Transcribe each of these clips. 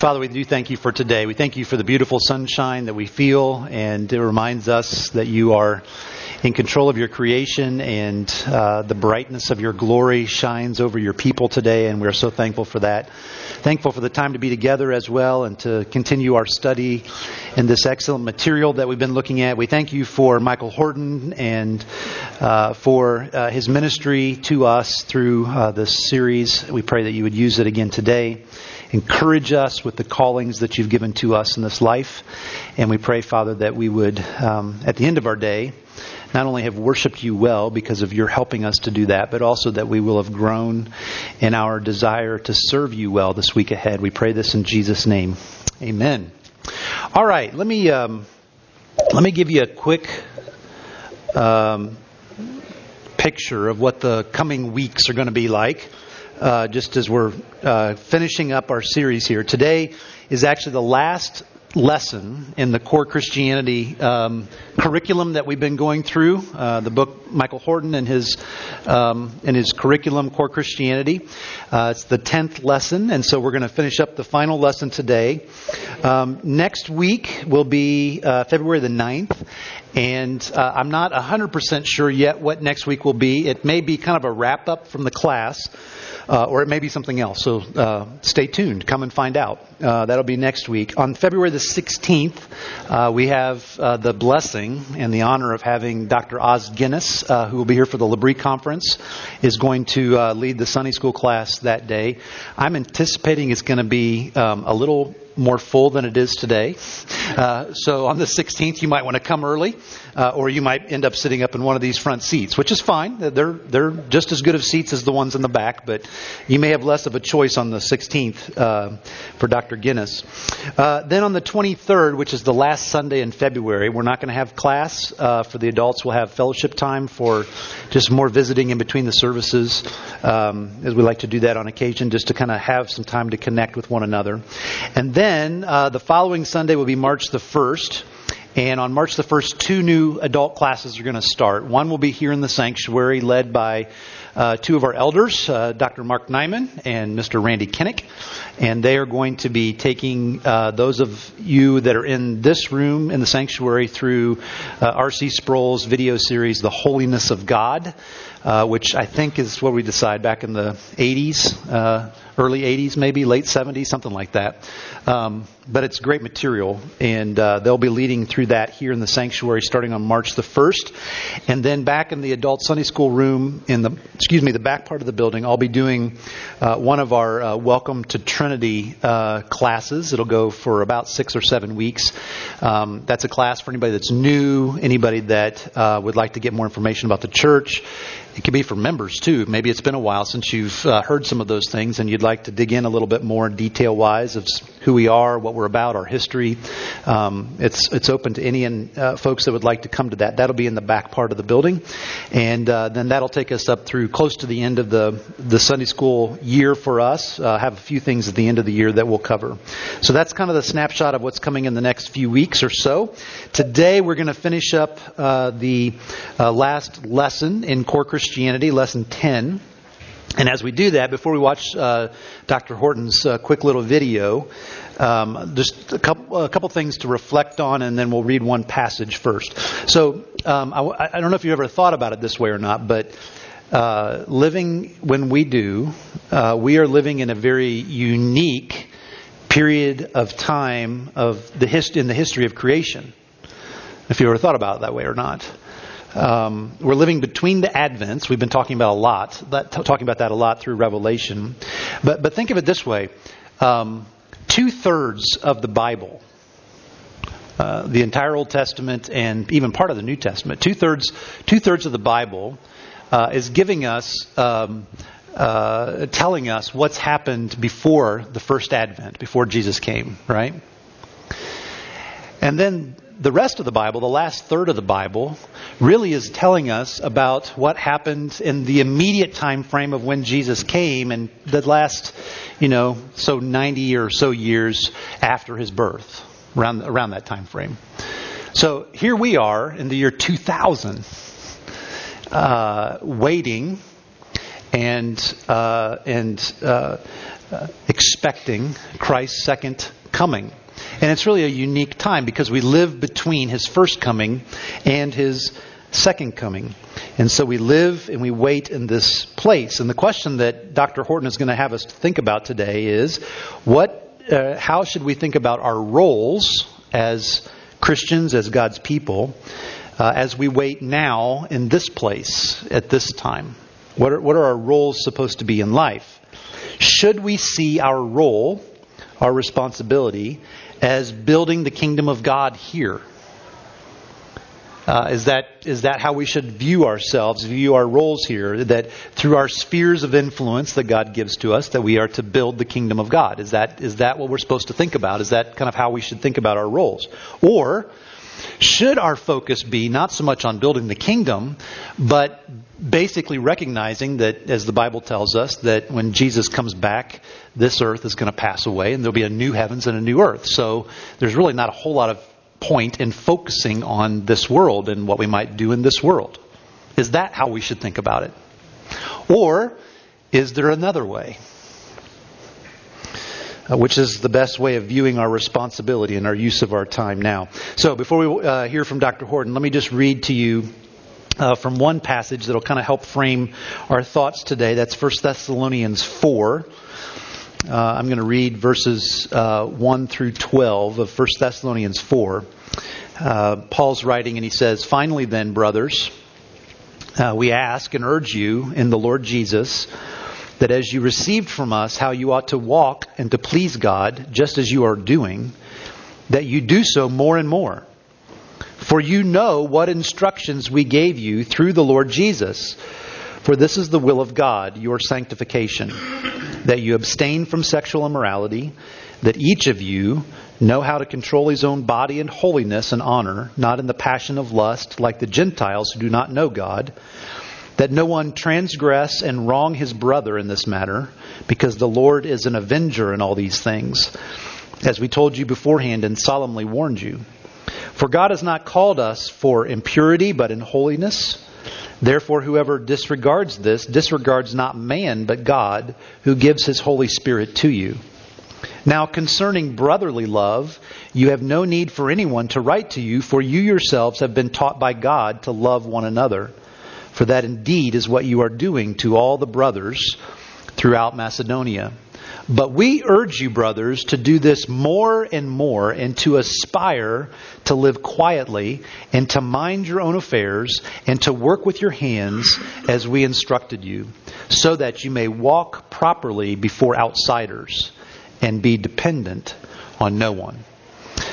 Father, we do thank you for today. We thank you for the beautiful sunshine that we feel, and it reminds us that you are in control of your creation, and the brightness of your glory shines over your people today, and we are so thankful for that. Thankful for the time to be together as well and to continue our study in this excellent material that we've been looking at. We thank you for Michael Horton and for his ministry to us through this series. We pray that you would use it again today. Encourage us with the callings that you've given to us in this life. And we pray, Father, that we would, at the end of our day, not only have worshiped you well because of your helping us to do that, but also that we will have grown in our desire to serve you well this week ahead. We pray this in Jesus' name. Amen. All right, let me give you a quick picture of what the coming weeks are going to be like. Just as we're finishing up our series here. Today is actually the last lesson in the Core Christianity curriculum that we've been going through. The book Michael Horton and his curriculum, Core Christianity. It's the 10th lesson, and so we're going to finish up the final lesson today. Next week will be February the 9th. And I'm not 100% sure yet what next week will be. It may be kind of a wrap-up from the class, or it may be something else. So stay tuned. Come and find out. That'll be next week. On February the 16th, we have the blessing and the honor of having Dr. Oz Guinness, who will be here for the Labrie Conference, is going to lead the Sunday school class that day. I'm anticipating it's going to be a little more full than it is today. So on the 16th, you might want to come early, or you might end up sitting up in one of these front seats, which is fine. They're just as good of seats as the ones in the back, but you may have less of a choice on the 16th for Dr. Guinness. Then on the 23rd, which is the last Sunday in February, we're not going to have class for the adults. We'll have fellowship time for just more visiting in between the services, as we like to do that on occasion, just to kind of have some time to connect with one another. And then the following Sunday will be March the 1st, and on March the 1st, two new adult classes are going to start. One will be here in the sanctuary, led by two of our elders, Dr. Mark Nyman and Mr. Randy Kinnick, and they are going to be taking those of you that are in this room in the sanctuary through R.C. Sproul's video series, The Holiness of God, which I think is what we decided back in the 80s, early 80s maybe, late 70s, something like that. But it's great material, and they'll be leading through that here in the sanctuary starting on March the 1st. And then back in the adult Sunday school room in the back part of the building, I'll be doing one of our Welcome to Trinity classes. It'll go for about 6 or 7 weeks. That's a class for anybody that's new, anybody that would like to get more information about the church. It could be for members, too. Maybe it's been a while since you've heard some of those things and you'd like to dig in a little bit more detail-wise of who we are, what we're about, our history. It's open to any folks that would like to come to that. That'll be in the back part of the building. And then that'll take us up through close to the end of the Sunday school year for us. Have a few things at the end of the year that we'll cover. So that's kind of the snapshot of what's coming in the next few weeks or so. Today we're going to finish up the last lesson in Core Christianity, lesson 10. And as we do that, before we watch Dr. Horton's quick little video, just a couple things to reflect on, and then we'll read one passage first. So I don't know if you ever thought about it this way or not, but living when we do, we are living in a very unique period of time of in the history of creation. If you ever thought about it that way or not. We're living between the Advents. We've been talking about that a lot through Revelation. But think of it this way. 2/3 of the Bible, the entire Old Testament and even part of the New Testament, two-thirds of the Bible is giving us, telling us what's happened before the first Advent, before Jesus came, right? And then the rest of the Bible, the last third of the Bible, really is telling us about what happened in the immediate time frame of when Jesus came and the last, 90 or so years after his birth, around that time frame. So here we are in the year 2000, waiting and expecting Christ's second coming. And it's really a unique time because we live between his first coming and his second coming. And so we live and we wait in this place. And the question that Dr. Horton is going to have us think about today is, how should we think about our roles as Christians, as God's people, as we wait now in this place at this time? What are our roles supposed to be in life? Should we see our role, our responsibility, as building the kingdom of God here? Is that how we should view ourselves, view our roles here, that through our spheres of influence that God gives to us, that we are to build the kingdom of God? Is that what we're supposed to think about? Is that kind of how we should think about our roles? Or should our focus be not so much on building the kingdom, but basically recognizing that, as the Bible tells us, that when Jesus comes back, this earth is going to pass away and there'll be a new heavens and a new earth. So there's really not a whole lot of point in focusing on this world and what we might do in this world. Is that how we should think about it? Or is there another way? Which is the best way of viewing our responsibility and our use of our time now. So before we hear from Dr. Horton, let me just read to you from one passage that will kind of help frame our thoughts today. That's 1 Thessalonians 4. I'm going to read verses 1 through 12 of 1 Thessalonians 4. Paul's writing and he says, "Finally then, brothers, we ask and urge you in the Lord Jesus, that as you received from us how you ought to walk and to please God, just as you are doing, that you do so more and more. For you know what instructions we gave you through the Lord Jesus. For this is the will of God, your sanctification, that you abstain from sexual immorality, that each of you know how to control his own body in holiness and honor, not in the passion of lust like the Gentiles who do not know God, that no one transgress and wrong his brother in this matter, because the Lord is an avenger in all these things, as we told you beforehand and solemnly warned you. For God has not called us for impurity, but in holiness. Therefore, whoever disregards this disregards not man, but God, who gives his Holy Spirit to you. Now, concerning brotherly love, you have no need for anyone to write to you, for you yourselves have been taught by God to love one another. For that indeed is what you are doing to all the brothers throughout Macedonia. But we urge you, brothers, to do this more and more and to aspire to live quietly and to mind your own affairs and to work with your hands as we instructed you, so that you may walk properly before outsiders and be dependent on no one."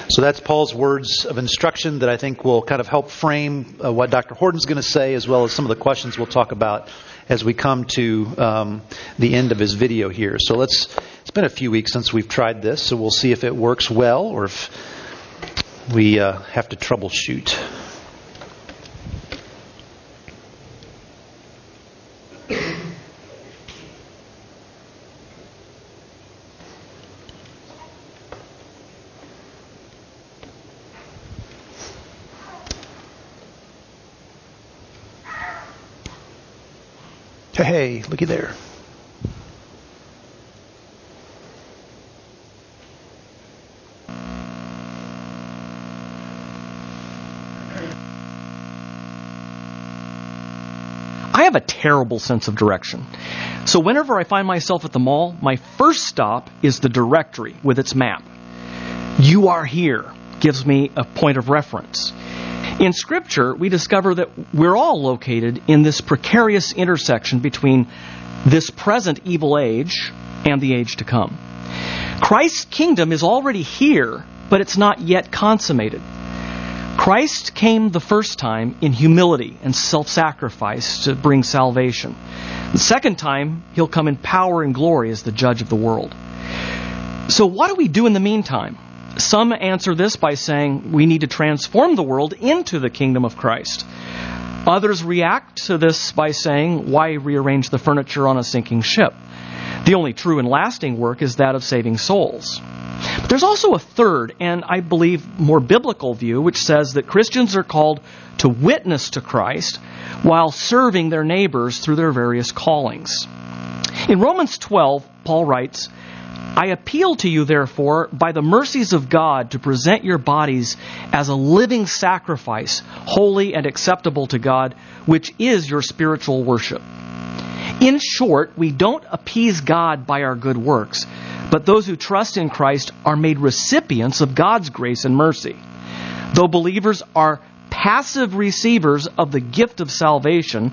So that's Paul's words of instruction that I think will kind of help frame what Dr. Horton's going to say, as well as some of the questions we'll talk about as we come to the end of his video here. So it's been a few weeks since we've tried this, so we'll see if it works well or if we have to troubleshoot. Hey, looky there. I have a terrible sense of direction. So whenever I find myself at the mall, my first stop is the directory with its map. "You are here" gives me a point of reference. In Scripture, we discover that we're all located in this precarious intersection between this present evil age and the age to come. Christ's kingdom is already here, but it's not yet consummated. Christ came the first time in humility and self-sacrifice to bring salvation. The second time, he'll come in power and glory as the judge of the world. So what do we do in the meantime? Some answer this by saying we need to transform the world into the kingdom of Christ. Others react to this by saying, why rearrange the furniture on a sinking ship? The only true and lasting work is that of saving souls. But there's also a third, and I believe more biblical view, which says that Christians are called to witness to Christ while serving their neighbors through their various callings. In Romans 12, Paul writes, "I appeal to you, therefore, by the mercies of God, to present your bodies as a living sacrifice, holy and acceptable to God, which is your spiritual worship." In short, we don't appease God by our good works, but those who trust in Christ are made recipients of God's grace and mercy. Though believers are passive receivers of the gift of salvation,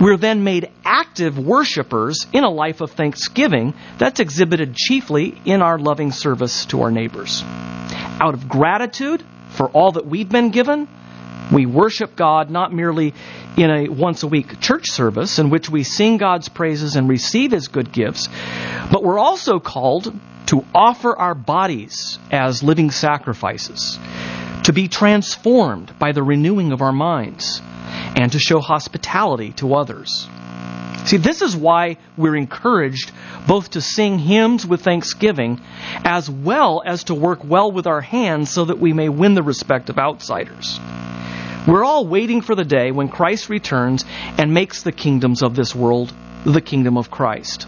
we're then made active worshipers in a life of thanksgiving that's exhibited chiefly in our loving service to our neighbors. Out of gratitude for all that we've been given, we worship God not merely in a once-a-week church service in which we sing God's praises and receive His good gifts, but we're also called to offer our bodies as living sacrifices, to be transformed by the renewing of our minds, and to show hospitality to others. See, this is why we're encouraged both to sing hymns with thanksgiving as well as to work well with our hands so that we may win the respect of outsiders. We're all waiting for the day when Christ returns and makes the kingdoms of this world the kingdom of Christ.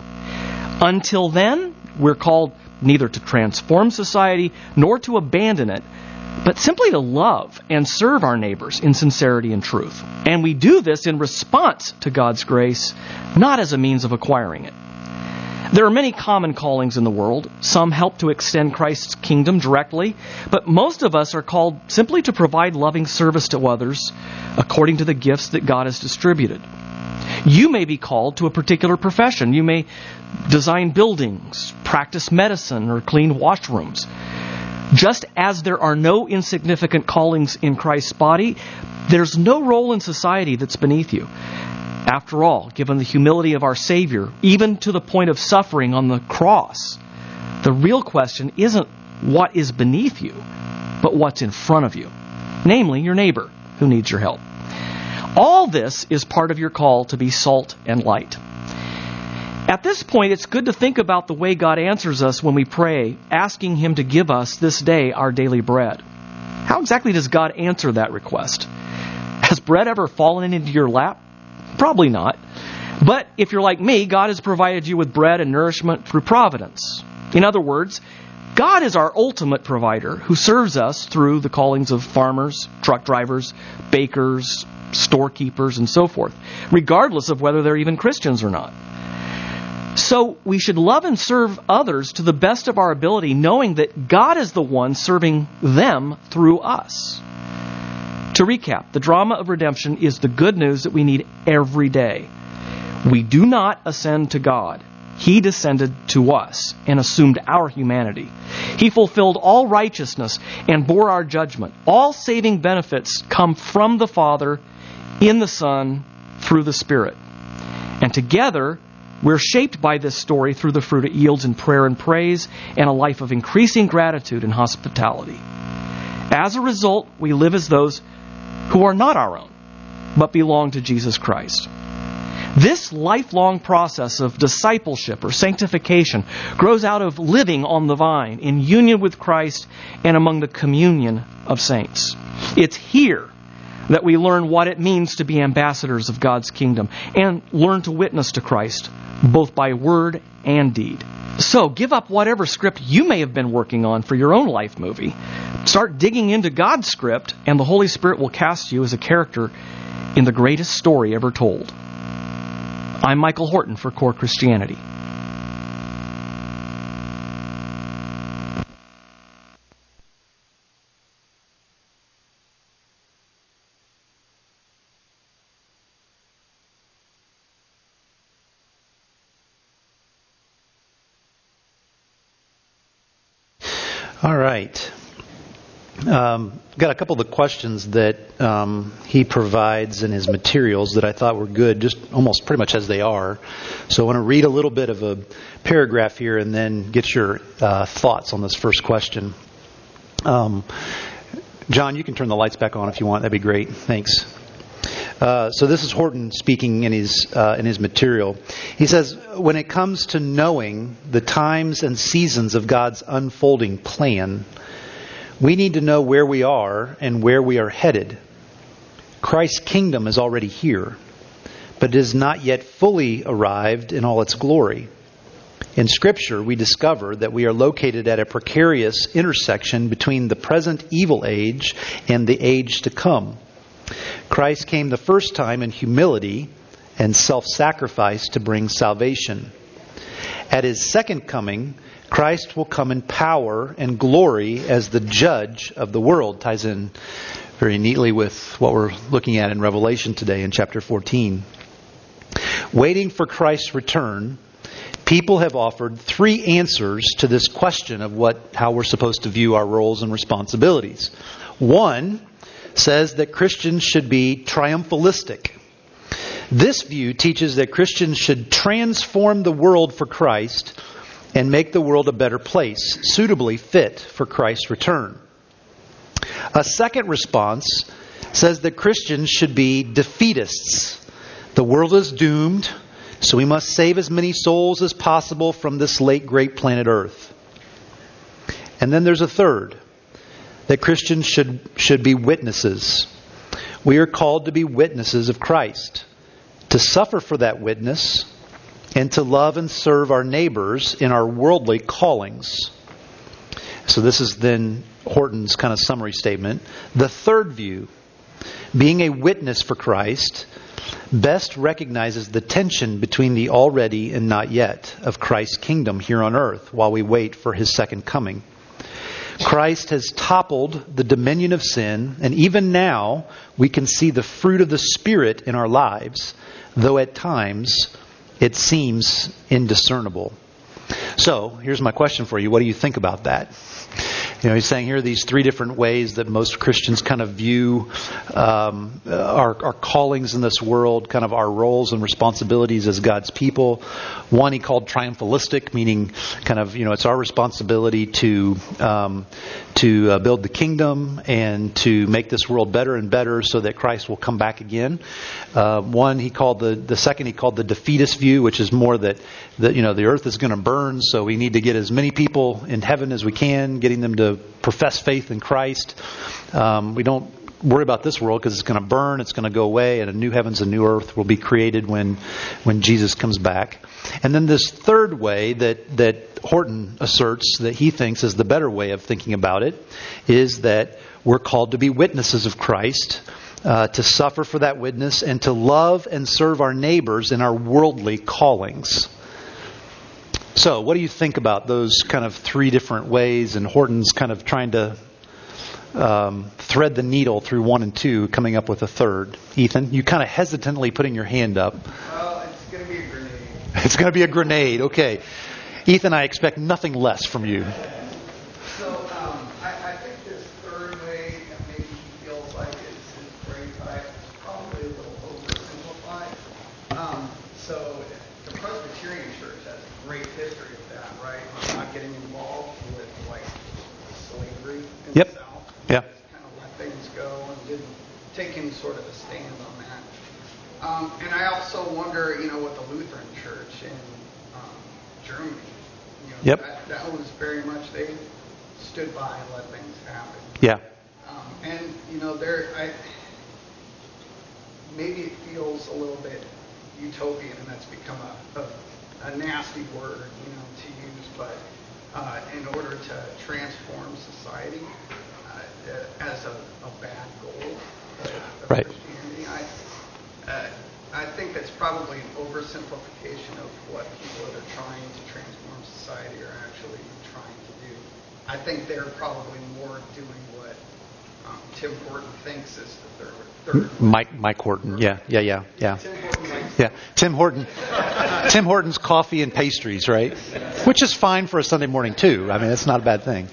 Until then, we're called neither to transform society nor to abandon it, but simply to love and serve our neighbors in sincerity and truth. And we do this in response to God's grace, not as a means of acquiring it. There are many common callings in the world. Some help to extend Christ's kingdom directly, but most of us are called simply to provide loving service to others according to the gifts that God has distributed. You may be called to a particular profession. You may design buildings, practice medicine, or clean washrooms. Just as there are no insignificant callings in Christ's body, there's no role in society that's beneath you. After all, given the humility of our Savior, even to the point of suffering on the cross, the real question isn't what is beneath you, but what's in front of you, namely your neighbor who needs your help. All this is part of your call to be salt and light. At this point, it's good to think about the way God answers us when we pray, asking Him to give us this day our daily bread. How exactly does God answer that request? Has bread ever fallen into your lap? Probably not. But if you're like me, God has provided you with bread and nourishment through providence. In other words, God is our ultimate provider who serves us through the callings of farmers, truck drivers, bakers, storekeepers, and so forth, regardless of whether they're even Christians or not. So we should love and serve others to the best of our ability, knowing that God is the one serving them through us. To recap, the drama of redemption is the good news that we need every day. We do not ascend to God. He descended to us and assumed our humanity. He fulfilled all righteousness and bore our judgment. All saving benefits come from the Father, in the Son, through the Spirit. And together, we're shaped by this story through the fruit it yields in prayer and praise and a life of increasing gratitude and hospitality. As a result, we live as those who are not our own, but belong to Jesus Christ. This lifelong process of discipleship or sanctification grows out of living on the vine in union with Christ and among the communion of saints. It's here that we learn what it means to be ambassadors of God's kingdom and learn to witness to Christ, both by word and deed. So give up whatever script you may have been working on for your own life movie. Start digging into God's script, and the Holy Spirit will cast you as a character in the greatest story ever told. I'm Michael Horton for Core Christianity. All right. Got a couple of the questions that he provides in his materials that I thought were good, just almost pretty much as they are. So I want to read a little bit of a paragraph here and then get your thoughts on this first question. John, you can turn the lights back on if you want. That'd be great. Thanks. So this is Horton speaking in his material. He says, when it comes to knowing the times and seasons of God's unfolding plan, we need to know where we are and where we are headed. Christ's kingdom is already here, but it is not yet fully arrived in all its glory. In Scripture, we discover that we are located at a precarious intersection between the present evil age and the age to come. Christ came the first time in humility and self-sacrifice to bring salvation. At His second coming, Christ will come in power and glory as the judge of the world. Ties in very neatly with what we're looking at in Revelation today in chapter 14. Waiting for Christ's return, people have offered three answers to this question of how we're supposed to view our roles and responsibilities. One says that Christians should be triumphalistic. This view teaches that Christians should transform the world for Christ and make the world a better place, suitably fit for Christ's return. A second response says that Christians should be defeatists. The world is doomed, so we must save as many souls as possible from this late great planet Earth. And then there's a third, that Christians should be witnesses. We are called to be witnesses of Christ, to suffer for that witness, and to love and serve our neighbors in our worldly callings. So this is then Horton's kind of summary statement. The third view, being a witness for Christ, best recognizes the tension between the already and not yet of Christ's kingdom here on earth while we wait for His second coming. Christ has toppled the dominion of sin, and even now we can see the fruit of the Spirit in our lives, though at times it seems indiscernible. So, here's my question for you. What do you think about that? You know, he's saying here are these three different ways that most Christians kind of view our callings in this world, kind of our roles and responsibilities as God's people. One he called triumphalistic, meaning kind of, you know, it's our responsibility to build the kingdom and to make this world better and better so that Christ will come back again. One he called the second he called the defeatist view, which is more that you know, the earth is going to burn, so we need to get as many people in heaven as we can, getting them to profess faith in Christ. We don't worry about this world because it's going to burn, it's going to go away, and a new heavens and new earth will be created when Jesus comes back. And then this third way that Horton asserts that he thinks is the better way of thinking about it is that we're called to be witnesses of Christ, to suffer for that witness, and to love and serve our neighbors in our worldly callings. So, what do you think about those kind of three different ways? And Horton's kind of trying to thread the needle through one and two, coming up with a third. Ethan, you kind of hesitantly putting your hand up. Well, it's going to be a grenade. It's going to be a grenade, okay. Ethan, I expect nothing less from you. So, I think this third way that maybe he feels like it's very tight, probably a little oversimplified. So, the Presbyterian Church has a great history of that, right? We're not getting involved with, slavery in the South. Yeah. Just kind of let things go and didn't take any sort of a stand on that. And I also wonder, with the Lutheran Church and Germany. Yep. That was very much, they stood by and let things happen. Yeah. And, maybe it feels a little bit utopian, and that's become a nasty word, to use, but in order to transform society as a bad goal of right. Christianity, I think that's probably an oversimplification of what people that are trying to transform society are actually trying to do. I think they're probably more doing what Tim Horton thinks is the third. Mike Horton, yeah. Tim Horton. Tim Horton's coffee and pastries, right? Which is fine for a Sunday morning too. I mean, that's not a bad thing.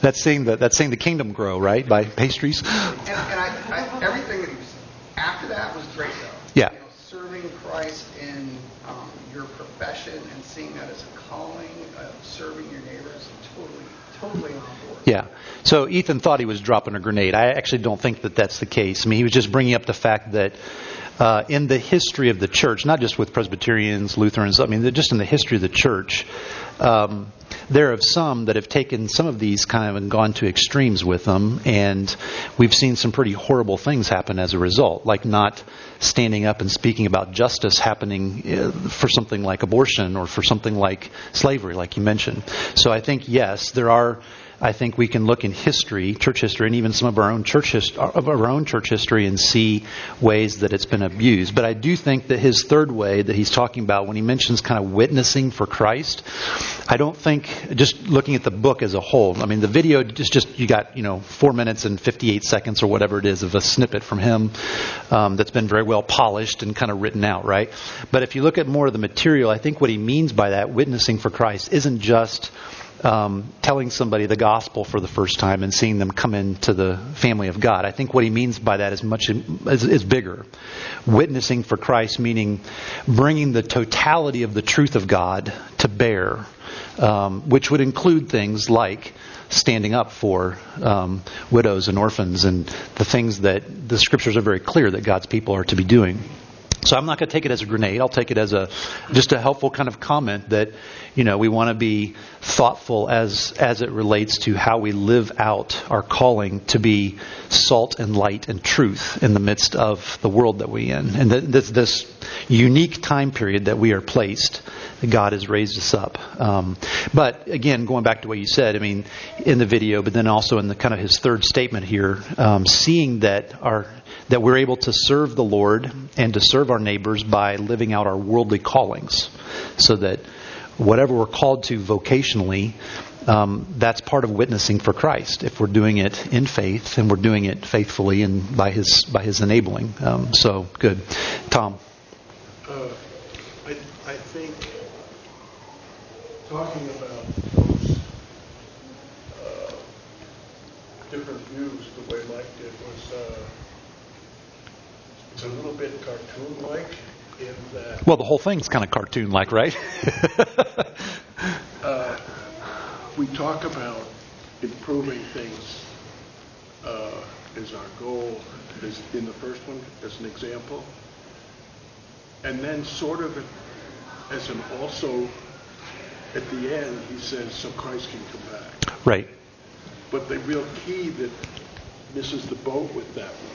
That's seeing the kingdom grow, right? By pastries. And everything that he was after that was great though. Yeah. Christ in your profession and seeing that as a calling of serving your neighbors, totally on board. Yeah. So Ethan thought he was dropping a grenade. I actually don't think that that's the case. I mean, he was just bringing up the fact that in the history of the church, not just with Presbyterians, Lutherans, I mean, just in the history of the church, there are some that have taken some of these kind of and gone to extremes with them, and we've seen some pretty horrible things happen as a result, like not standing up and speaking about justice happening for something like abortion or for something like slavery, like you mentioned. So I think, yes, there are... I think we can look in history, church history, and even some of our own church history and see ways that it's been abused. But I do think that his third way that he's talking about when he mentions kind of witnessing for Christ, I don't think, just looking at the book as a whole, I mean, the video, just you got, 4 minutes and 58 seconds or whatever it is of a snippet from him that's been very well polished and kind of written out, right? But if you look at more of the material, I think what he means by that, witnessing for Christ, isn't just... telling somebody the gospel for the first time and seeing them come into the family of God. I think what he means by that is bigger. Witnessing for Christ, meaning bringing the totality of the truth of God to bear, which would include things like standing up for widows and orphans and the things that the Scriptures are very clear that God's people are to be doing. So I'm not going to take it as a grenade. I'll take it as just a helpful kind of comment that, we want to be thoughtful as it relates to how we live out our calling to be salt and light and truth in the midst of the world that we're in. And this unique time period that we are placed, God has raised us up. But again, going back to what you said, I mean, in the video, but then also in the kind of his third statement here, seeing that that we're able to serve the Lord and to serve our neighbors by living out our worldly callings, so that whatever we're called to vocationally, that's part of witnessing for Christ. If we're doing it in faith and we're doing it faithfully and by His enabling. So good, Tom. I think talking about those different views the way Mike did was. It's a little bit cartoon-like in that... Well, the whole thing's kind of cartoon-like, right? We talk about improving things as our goal, as in the first one, as an example. And then sort of as an also, at the end, he says, so Christ can come back. Right. But the real key that misses the boat with that one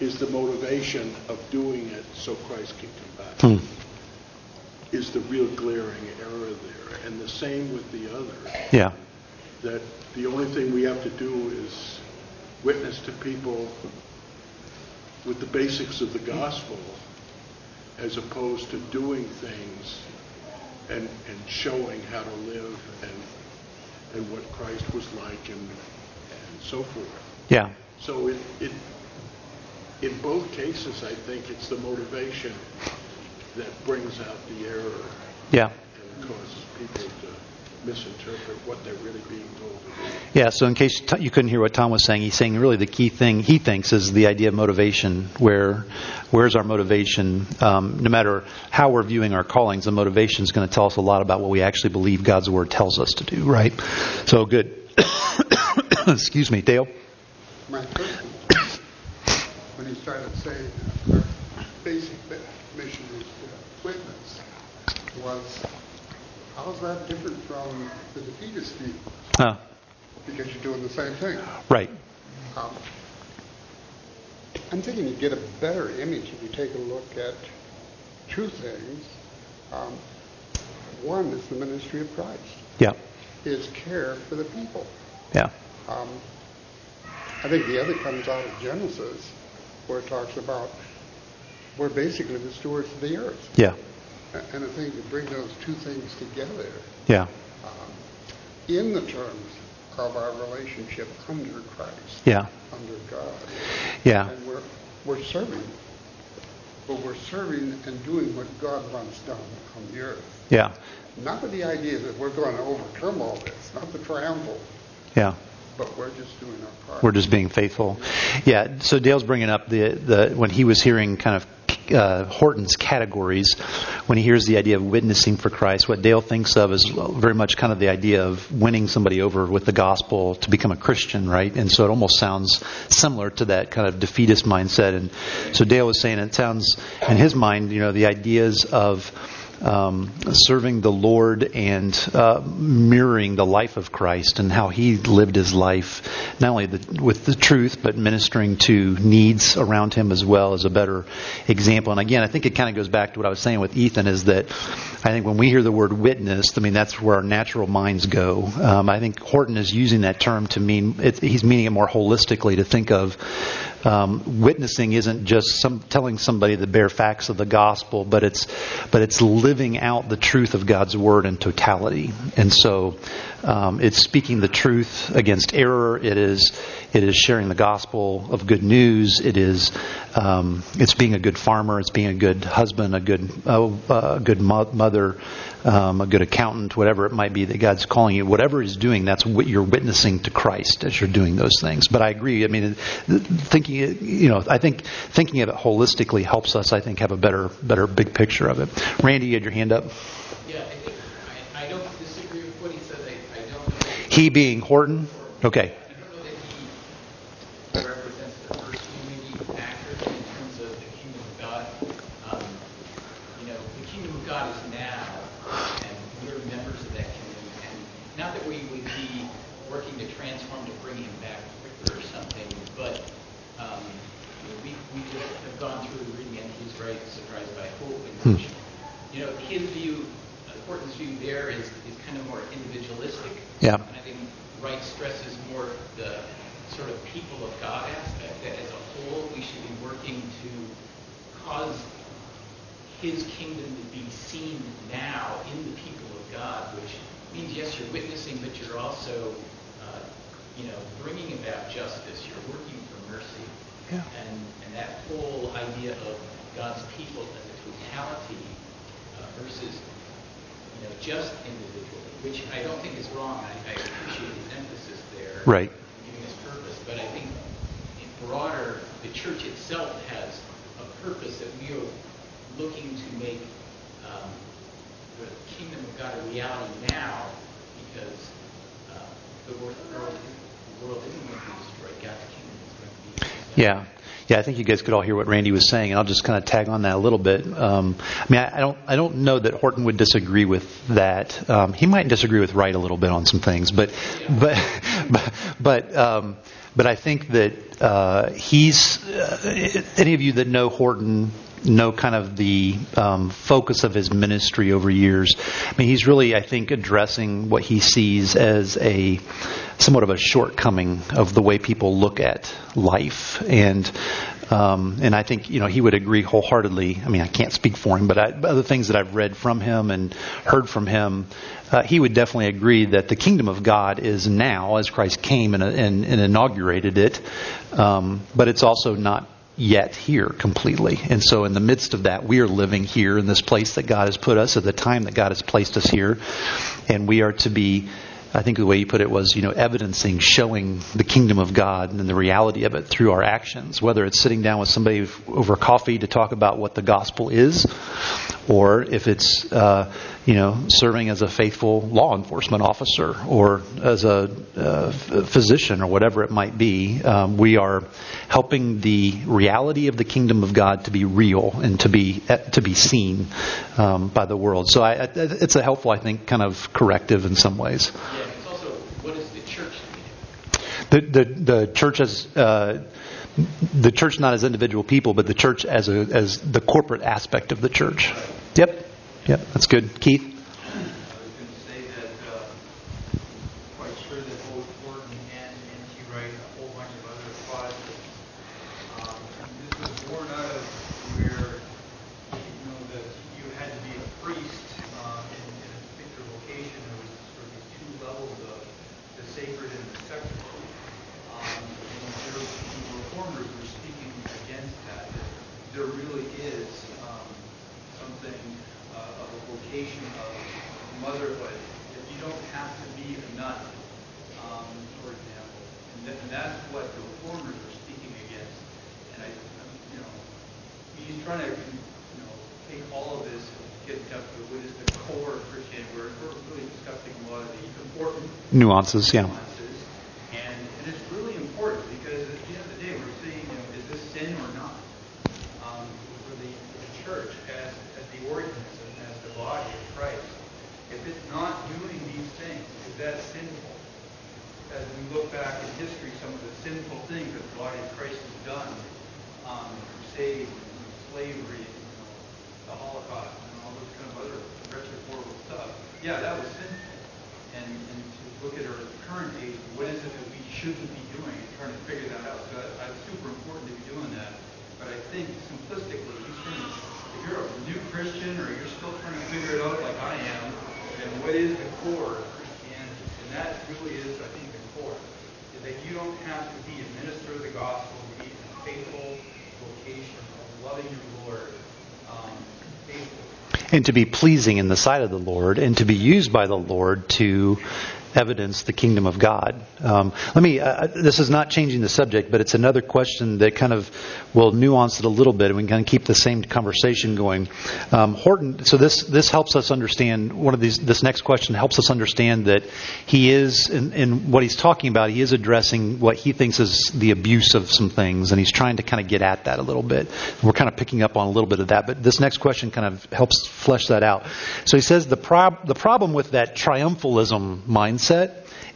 is the motivation of doing it so Christ can come back, is the real glaring error there. And the same with the other. Yeah. That the only thing we have to do is witness to people with the basics of the gospel as opposed to doing things and showing how to live and what Christ was like and so forth. Yeah. So in both cases, I think it's the motivation that brings out the error and causes people to misinterpret what they're really being told to do. Yeah, so in case you couldn't hear what Tom was saying, he's saying really the key thing he thinks is the idea of motivation. Where's our motivation? No matter how we're viewing our callings, the motivation is going to tell us a lot about what we actually believe God's Word tells us to do, right? So good. Excuse me, Dale. My question. When he started saying our basic mission is to witness, how's that different from the defeatist view? Because you're doing the same thing. Right. I'm thinking you get a better image if you take a look at two things. One is the ministry of Christ. Yeah. His care for the people. Yeah. I think the other comes out of Genesis, where it talks about we're basically the stewards of the earth. Yeah. And I think you bring those two things together. Yeah. In the terms of our relationship under Christ. Yeah. Under God. Yeah. And we're serving. But we're serving and doing what God wants done on the earth. Yeah. Not with the idea that we're going to overcome all this. Not the triumphal. Yeah. But we're just doing our part. We're just being faithful. Yeah, so Dale's bringing up the when he was hearing kind of Horton's categories, when he hears the idea of witnessing for Christ, what Dale thinks of is very much kind of the idea of winning somebody over with the gospel to become a Christian, right? And so it almost sounds similar to that kind of defeatist mindset. And so Dale was saying it sounds, in his mind, the ideas of serving the Lord and mirroring the life of Christ and how he lived his life, not only with the truth, but ministering to needs around him as well, as a better example. And again, I think it kind of goes back to what I was saying with Ethan, is that I think when we hear the word witness, I mean, that's where our natural minds go. I think Horton is using that term to mean, he's meaning it more holistically, to think of witnessing isn't just telling somebody the bare facts of the gospel, but it's living out the truth of God's word in totality. And so it's speaking the truth against error. It is sharing the gospel of good news. It's being a good farmer. It's being a good husband, a good mother, a good accountant, whatever it might be that God's calling you. Whatever He's doing, that's what you're witnessing to Christ as you're doing those things. But I agree. I mean, thinking of it holistically helps us, I think, have a better big picture of it. Randy, you had your hand up. Yeah. He being Horton? Okay. I don't know that he represents the first community actor in terms of the kingdom of God. The kingdom of God is now, and we're members of that kingdom. And not that we would be working to transform, to bring him back quicker or something, but we just have gone through reading N.T. Wright, Surprised by Hope, and his view, Horton's view there is kind of more individualistic. Yeah. Wright stresses more the sort of people of God aspect, that as a whole we should be working to cause his kingdom to be seen now in the people of God, which means, yes, you're witnessing, but you're also, bringing about justice. You're working for mercy. Yeah. And that whole idea of God's people as a totality versus just individually, which I don't think is wrong. I appreciate his emphasis there, right, giving his purpose. But I think in broader, the church itself has a purpose that we are looking to make the kingdom of God a reality now, because the world isn't going to be destroyed. God's kingdom is going to be destroyed. Yeah. Yeah, I think you guys could all hear what Randy was saying, and I'll just kind of tag on that a little bit. I don't know that Horton would disagree with that. He might disagree with Wright a little bit on some things, but I think that any of you that know Horton know kind of the focus of his ministry over years. I mean, he's really, I think, addressing what he sees as a somewhat of a shortcoming of the way people look at life, and I think he would agree wholeheartedly. I mean, I can't speak for him, but other things that I've read from him and heard from him, he would definitely agree that the kingdom of God is now, as Christ came and inaugurated it, but it's also not yet here completely. And so in the midst of that, we are living here in this place that God has put us, at the time that God has placed us here. And we are to be, I think the way you put it was, evidencing, showing the kingdom of God and the reality of it through our actions, whether it's sitting down with somebody over coffee to talk about what the gospel is, or if it's, serving as a faithful law enforcement officer or as a physician or whatever it might be. We are helping the reality of the kingdom of God to be real and to be seen by the world. So it's a helpful, I think, kind of corrective in some ways. Yeah, it's also, what is the church? The church as the church, not as individual people, but the church as the corporate aspect of the church. Yep. Yep, that's good. Keith? I was going to say that I'm quite sure that both Horton and N.T. Wright and a whole bunch of other thought this was born out of where, that you had to be a priest in a particular location. There was sort of these two levels of the sacred and the secular. And the reformers were speaking against that. There really is something of a vocation of motherhood, that you don't have to be a nun, for example. And that's what the reformers are speaking against. And he's trying to, take all of this and get down to what is the core of Christianity. We're really discussing a lot of the important nuances, yeah. And it's really important, because at the end of the day, we're seeing, is this sin or not? For the church as the organism, as the the body of Christ. If it's not doing these things, is that sinful? As we look back in history, some of the sinful things that the body of Christ has done, crusades, slavery, the Holocaust, and all this kind of other wretched, horrible stuff. Yeah, that was sinful. And to look at our current age, what is it that we shouldn't be doing, and trying to figure that out. So that's super important to be doing that. But I think, simplistically, these things, if you're a new Christian or you're still trying to figure it out like I am, then what is the core of Christianity? And that really is, I think, the core. Is that you don't have to be a minister of the gospel, to be a faithful vocation of loving your Lord, faithfully. And to be pleasing in the sight of the Lord, and to be used by the Lord to evidence the kingdom of God. This is not changing the subject, but it's another question that kind of will nuance it a little bit, and we can kind of keep the same conversation going. Horton, so this helps us understand, this next question helps us understand that he is, in what he's talking about, he is addressing what he thinks is the abuse of some things, and he's trying to kind of get at that a little bit. We're kind of picking up on a little bit of that, but this next question kind of helps flesh that out. So he says the problem with that triumphalism mindset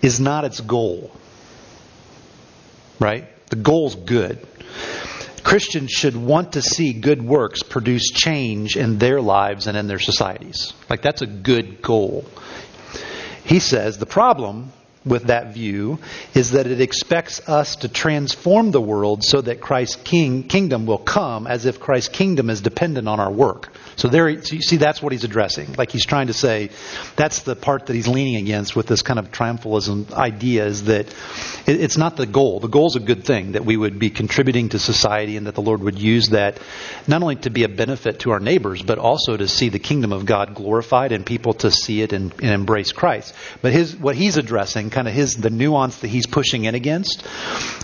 is not its goal. Right? The goal's good. Christians should want to see good works produce change in their lives and in their societies. Like, that's a good goal. He says the problem with that view is that it expects us to transform the world so that Christ's kingdom will come, as if Christ's kingdom is dependent on our work. So you see, that's what he's addressing. Like, he's trying to say, that's the part that he's leaning against with this kind of triumphalism idea, is that it's not the goal. The goal's a good thing, that we would be contributing to society and that the Lord would use that not only to be a benefit to our neighbors, but also to see the kingdom of God glorified and people to see it and embrace Christ. But what he's addressing, kind of the nuance that he's pushing in against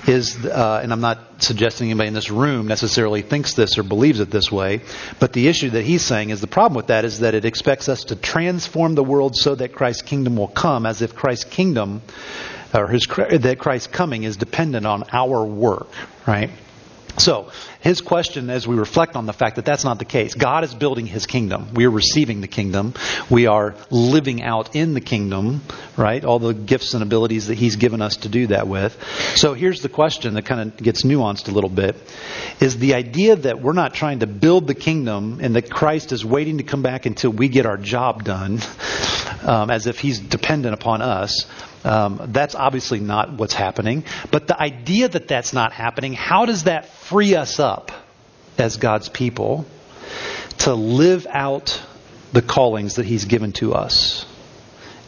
is, and I'm not suggesting anybody in this room necessarily thinks this or believes it this way, but the issue that he's saying is the problem with that is that it expects us to transform the world so that Christ's kingdom will come, as if Christ's kingdom, or that Christ's coming is dependent on our work, right? So his question, as we reflect on the fact that that's not the case, God is building his kingdom. We are receiving the kingdom. We are living out in the kingdom, right? All the gifts and abilities that he's given us to do that with. So here's the question that kind of gets nuanced a little bit, is the idea that we're not trying to build the kingdom and that Christ is waiting to come back until we get our job done, as if he's dependent upon us. That's obviously not what's happening. But the idea that that's not happening, how does that free us up as God's people to live out the callings that he's given to us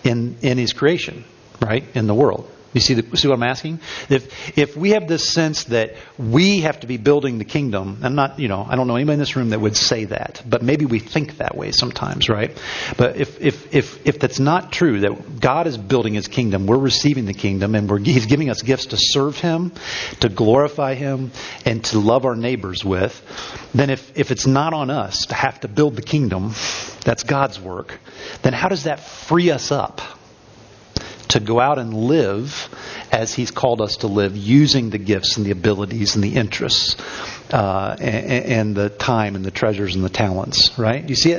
in his creation, right, in the world? You see what I'm asking? If we have this sense that we have to be building the kingdom, I'm not, I don't know anybody in this room that would say that, but maybe we think that way sometimes, right? But if that's not true, that God is building his kingdom, we're receiving the kingdom, and he's giving us gifts to serve him, to glorify him, and to love our neighbors with, then if it's not on us to have to build the kingdom, that's God's work, then how does that free us up to go out and live as he's called us to live, using the gifts and the abilities and the interests and the time and the treasures and the talents, right? You see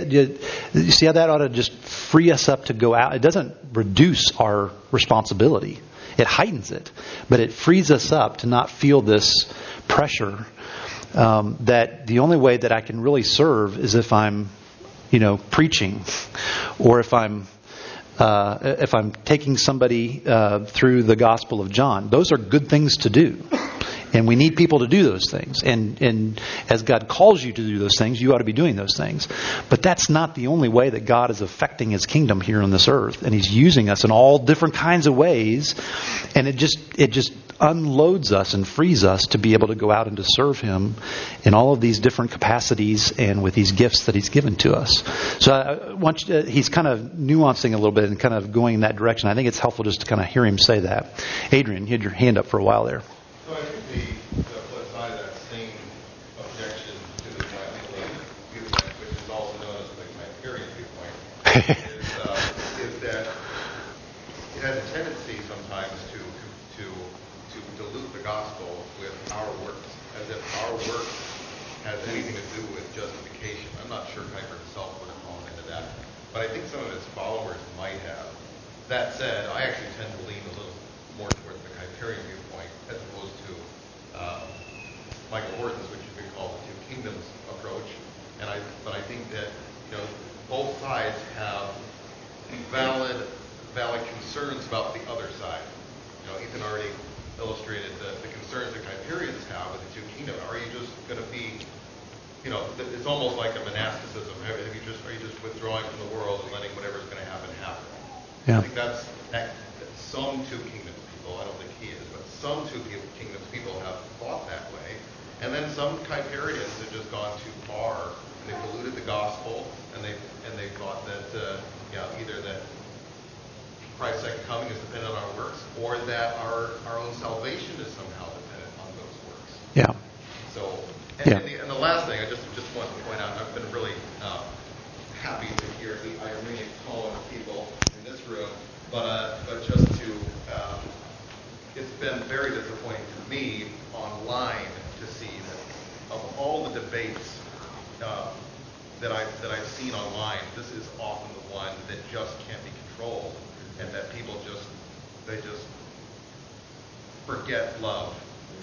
how that ought to just free us up to go out? It doesn't reduce our responsibility. It heightens it. But it frees us up to not feel this pressure that the only way that I can really serve is if I'm, preaching, or if I'm taking somebody through the Gospel of John. Those are good things to do. And we need people to do those things. And as God calls you to do those things, you ought to be doing those things. But that's not the only way that God is affecting his kingdom here on this earth. And he's using us in all different kinds of ways. And it just unloads us and frees us to be able to go out and to serve him in all of these different capacities and with these gifts that he's given to us. So I want you to, he's kind of nuancing a little bit and kind of going in that direction. I think it's helpful just to kind of hear him say that. Adrian, you had your hand up for a while there. So I think the flip side of that same objection to the triumphalism viewpoint, which is also known as the Kuyperian viewpoint, is that it has a tendency sometimes to dilute the gospel with our works, as if our work has anything to do with justification. I'm not sure Kuyper himself would have fallen into that but I think some of his followers might have. That said, I actually tend to lean a little more towards the Kuyperian viewpoint as opposed to Michael Horton's, which has been called the Two Kingdoms approach. But I think that, you know, both sides have valid concerns about the other side. You know, Ethan already illustrated the concerns that Kuyperians have with the Two Kingdoms. Are you just going to be, you know, it's almost like a monasticism. Are you just withdrawing from the world and letting whatever's going to happen happen? Yeah. I think that's some Two Kingdoms people, I don't think he is, but some Two Kingdoms people have thought that way. And then some Kuyperians have just gone too far, and they've diluted the gospel, and they thought that either that Christ's second coming is dependent on our works, or that our own salvation is somehow dependent on those works. Yeah. So, and the last thing I just wanted to point out, I've been really happy to hear the Iranian tone of people in this room, but just to, it's been very disappointing to me online to see that of all the debates that I've seen online, this is often the one that just can't be controlled, and that people just forget love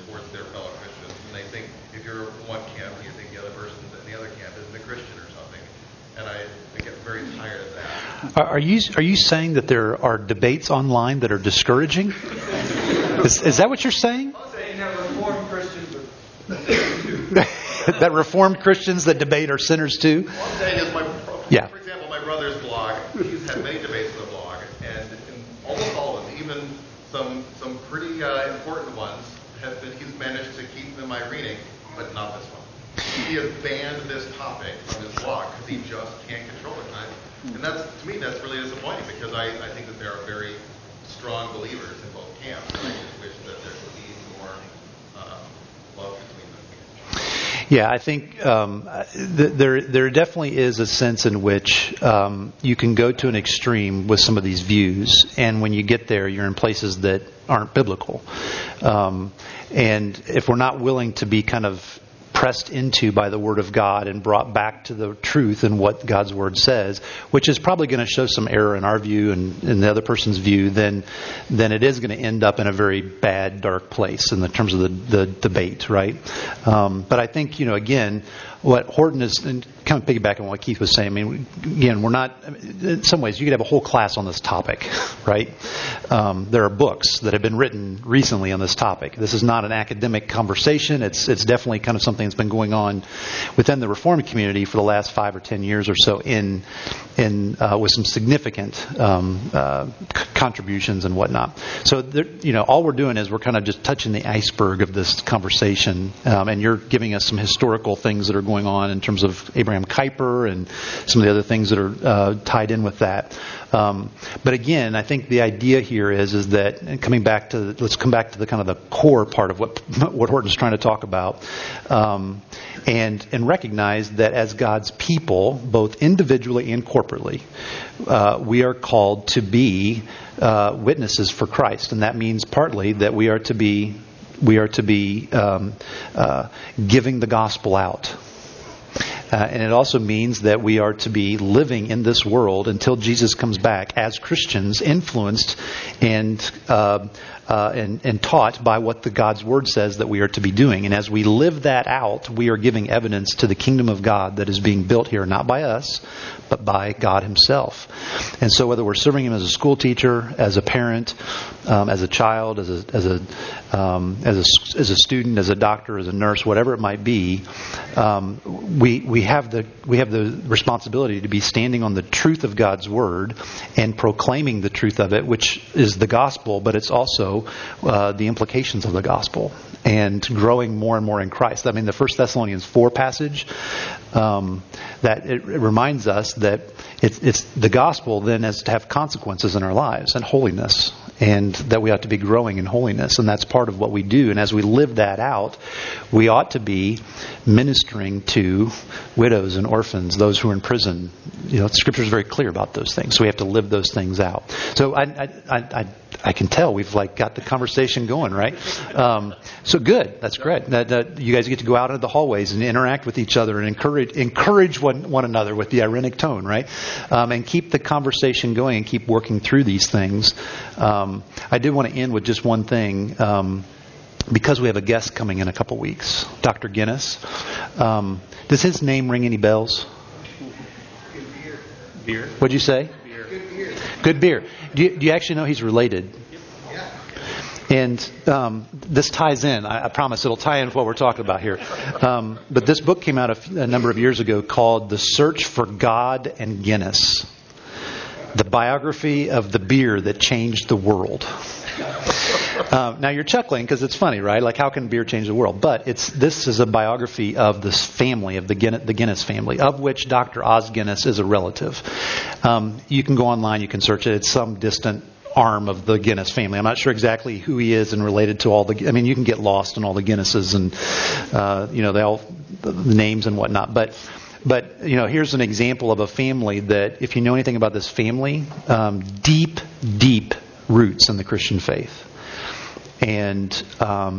towards their fellow Christians, and they think if you're one camp, you think the other person in the other camp isn't a Christian or something. And I get very tired of that. Are you saying that there are debates online that are discouraging? Is that what you're saying? I'm saying that Reformed Christians are that Reformed Christians that debate are sinners too. All I'm saying is for example, my brother's blog. He's had many debates on the blog, and almost all of them, even some pretty important ones, have been. He's managed to keep them ironic, but not this one. He has banned this topic from his blog because he just can't control it. And that's, to me, that's really disappointing because I think that there are very strong believers in both camps. And I just wish that there would be more love between them. Yeah, I think there definitely is a sense in which you can go to an extreme with some of these views. And when you get there, you're in places that aren't biblical. And if we're not willing to be kind of pressed into by the Word of God and brought back to the truth and what God's Word says, which is probably going to show some error in our view and in the other person's view, then it is going to end up in a very bad, dark place in the terms of the debate, right? But I think, you know, again, what Horton is, and kind of piggyback on what Keith was saying, I mean, again, we're not, in some ways, you could have a whole class on this topic, right? There are books that have been written recently on this topic. This is not an academic conversation. It's definitely kind of something that's been going on within the Reformed community for the last 5 or 10 years or so, in with some significant contributions and whatnot. So there, you know, all we're doing is we're kind of just touching the iceberg of this conversation, and you're giving us some historical things that are going on in terms of Abraham Kuyper and some of the other things that are tied in with that. But again, I think the idea here is that, and let's come back to the kind of the core part of what Horton's trying to talk about. And recognize that as God's people, both individually and corporately, we are called to be witnesses for Christ, and that means partly that we are to be giving the gospel out. And it also means that we are to be living in this world until Jesus comes back as Christians, influenced and taught by what the God's Word says that we are to be doing. And as we live that out, we are giving evidence to the kingdom of God that is being built here, not by us, but by God Himself. And so whether we're serving Him as a school teacher, as a parent, as a child, as a student, as a doctor, as a nurse, whatever it might be, we have the responsibility to be standing on the truth of God's Word and proclaiming the truth of it, which is the gospel, but it's also the implications of the gospel and growing more and more in Christ. I mean, the 1 Thessalonians 4 passage, that it reminds us that it's the gospel then has to have consequences in our lives and holiness, and that we ought to be growing in holiness, and that's part of what we do. And as we live that out, we ought to be ministering to widows and orphans, those who are in prison. You know, Scripture is very clear about those things, so we have to live those things out. So I I can tell we've like got the conversation going, right? So good. That's great. That you guys get to go out into the hallways and interact with each other and encourage one another with the ironic tone, right? And keep the conversation going and keep working through these things. I did want to end with just one thing because we have a guest coming in a couple weeks, Dr. Guinness. Does his name ring any bells? Beer. What'd you say? Beer. Good beer. Do you actually know he's related? Yeah. And this ties in. I promise it'll tie in with what we're talking about here. But this book came out a number of years ago called The Search for God and Guinness. The biography of the beer that changed the world. Now you're chuckling because it's funny, right? Like, how can beer change the world? But this is a biography of this family, of the Guinness family, of which Dr. Oz Guinness is a relative. You can go online, you can search it. It's some distant arm of the Guinness family. I'm not sure exactly who he is and related to all the... I mean, you can get lost in all the Guinnesses and, they all the names and whatnot. But, here's an example of a family that, if you know anything about this family, deep roots in the Christian faith. And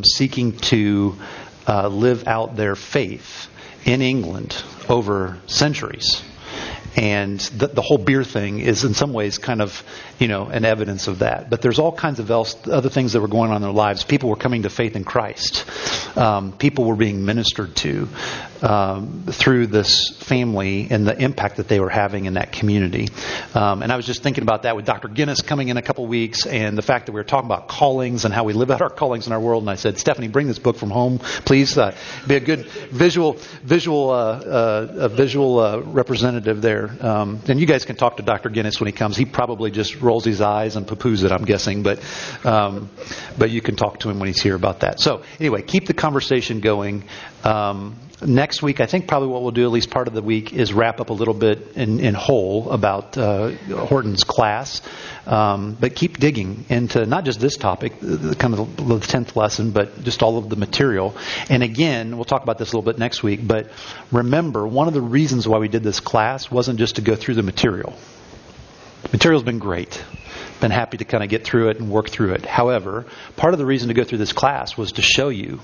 seeking to live out their faith in England over centuries. And the whole beer thing is in some ways kind of, an evidence of that. But there's all kinds of other things that were going on in their lives. People were coming to faith in Christ. People were being ministered to through this family and the impact that they were having in that community. And I was just thinking about that with Dr. Guinness coming in a couple weeks and the fact that we were talking about callings and how we live out our callings in our world. And I said, Stephanie, bring this book from home, please. Be a good visual representative there. And you guys can talk to Dr. Guinness when he comes. He probably just rolls his eyes and poo-poos it, I'm guessing. But you can talk to him when he's here about that. So anyway, keep the conversation going. Next week, I think probably what we'll do, at least part of the week, is wrap up a little bit in whole about Horton's class. But keep digging into not just this topic, kind of the 10th lesson, but just all of the material. And again, we'll talk about this a little bit next week. But remember, one of the reasons why we did this class wasn't just to go through the material. Material's been great. Been happy to kind of get through it and work through it. However, part of the reason to go through this class was to show you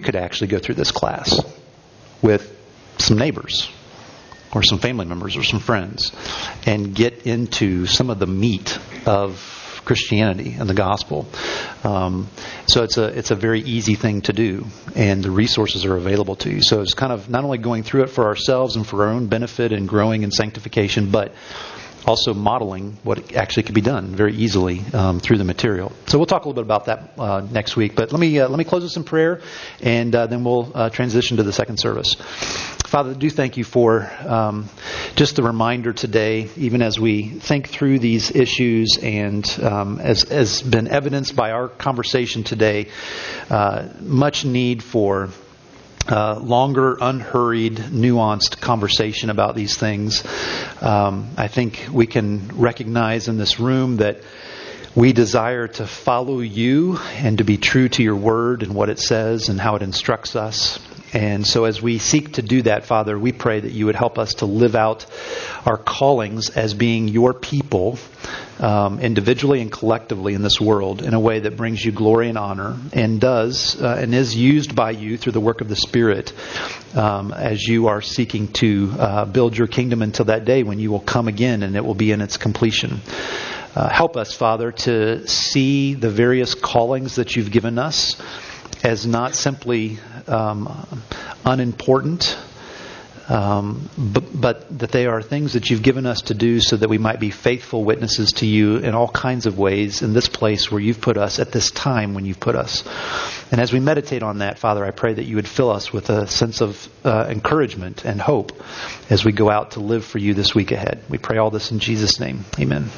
could actually go through this class with some neighbors or some family members or some friends and get into some of the meat of Christianity and the gospel. So it's a very easy thing to do, and the resources are available to you. So it's kind of not only going through it for ourselves and for our own benefit and growing in sanctification, but also modeling what actually could be done very easily through the material. So we'll talk a little bit about that next week. But let me close this in prayer, and then we'll transition to the second service. Father, I do thank you for just the reminder today, even as we think through these issues, and as has been evidenced by our conversation today, much need for longer, unhurried, nuanced conversation about these things. I think we can recognize in this room that we desire to follow you and to be true to your word and what it says and how it instructs us. And so as we seek to do that, Father, we pray that you would help us to live out our callings as being your people, individually and collectively in this world, in a way that brings you glory and honor and does and is used by you through the work of the Spirit as you are seeking to build your kingdom until that day when you will come again and it will be in its completion. Help us, Father, to see the various callings that you've given us as not simply unimportant, but that they are things that you've given us to do so that we might be faithful witnesses to you in all kinds of ways in this place where you've put us, at this time when you've put us. And as we meditate on that, Father, I pray that you would fill us with a sense of encouragement and hope as we go out to live for you this week ahead. We pray all this in Jesus' name. Amen.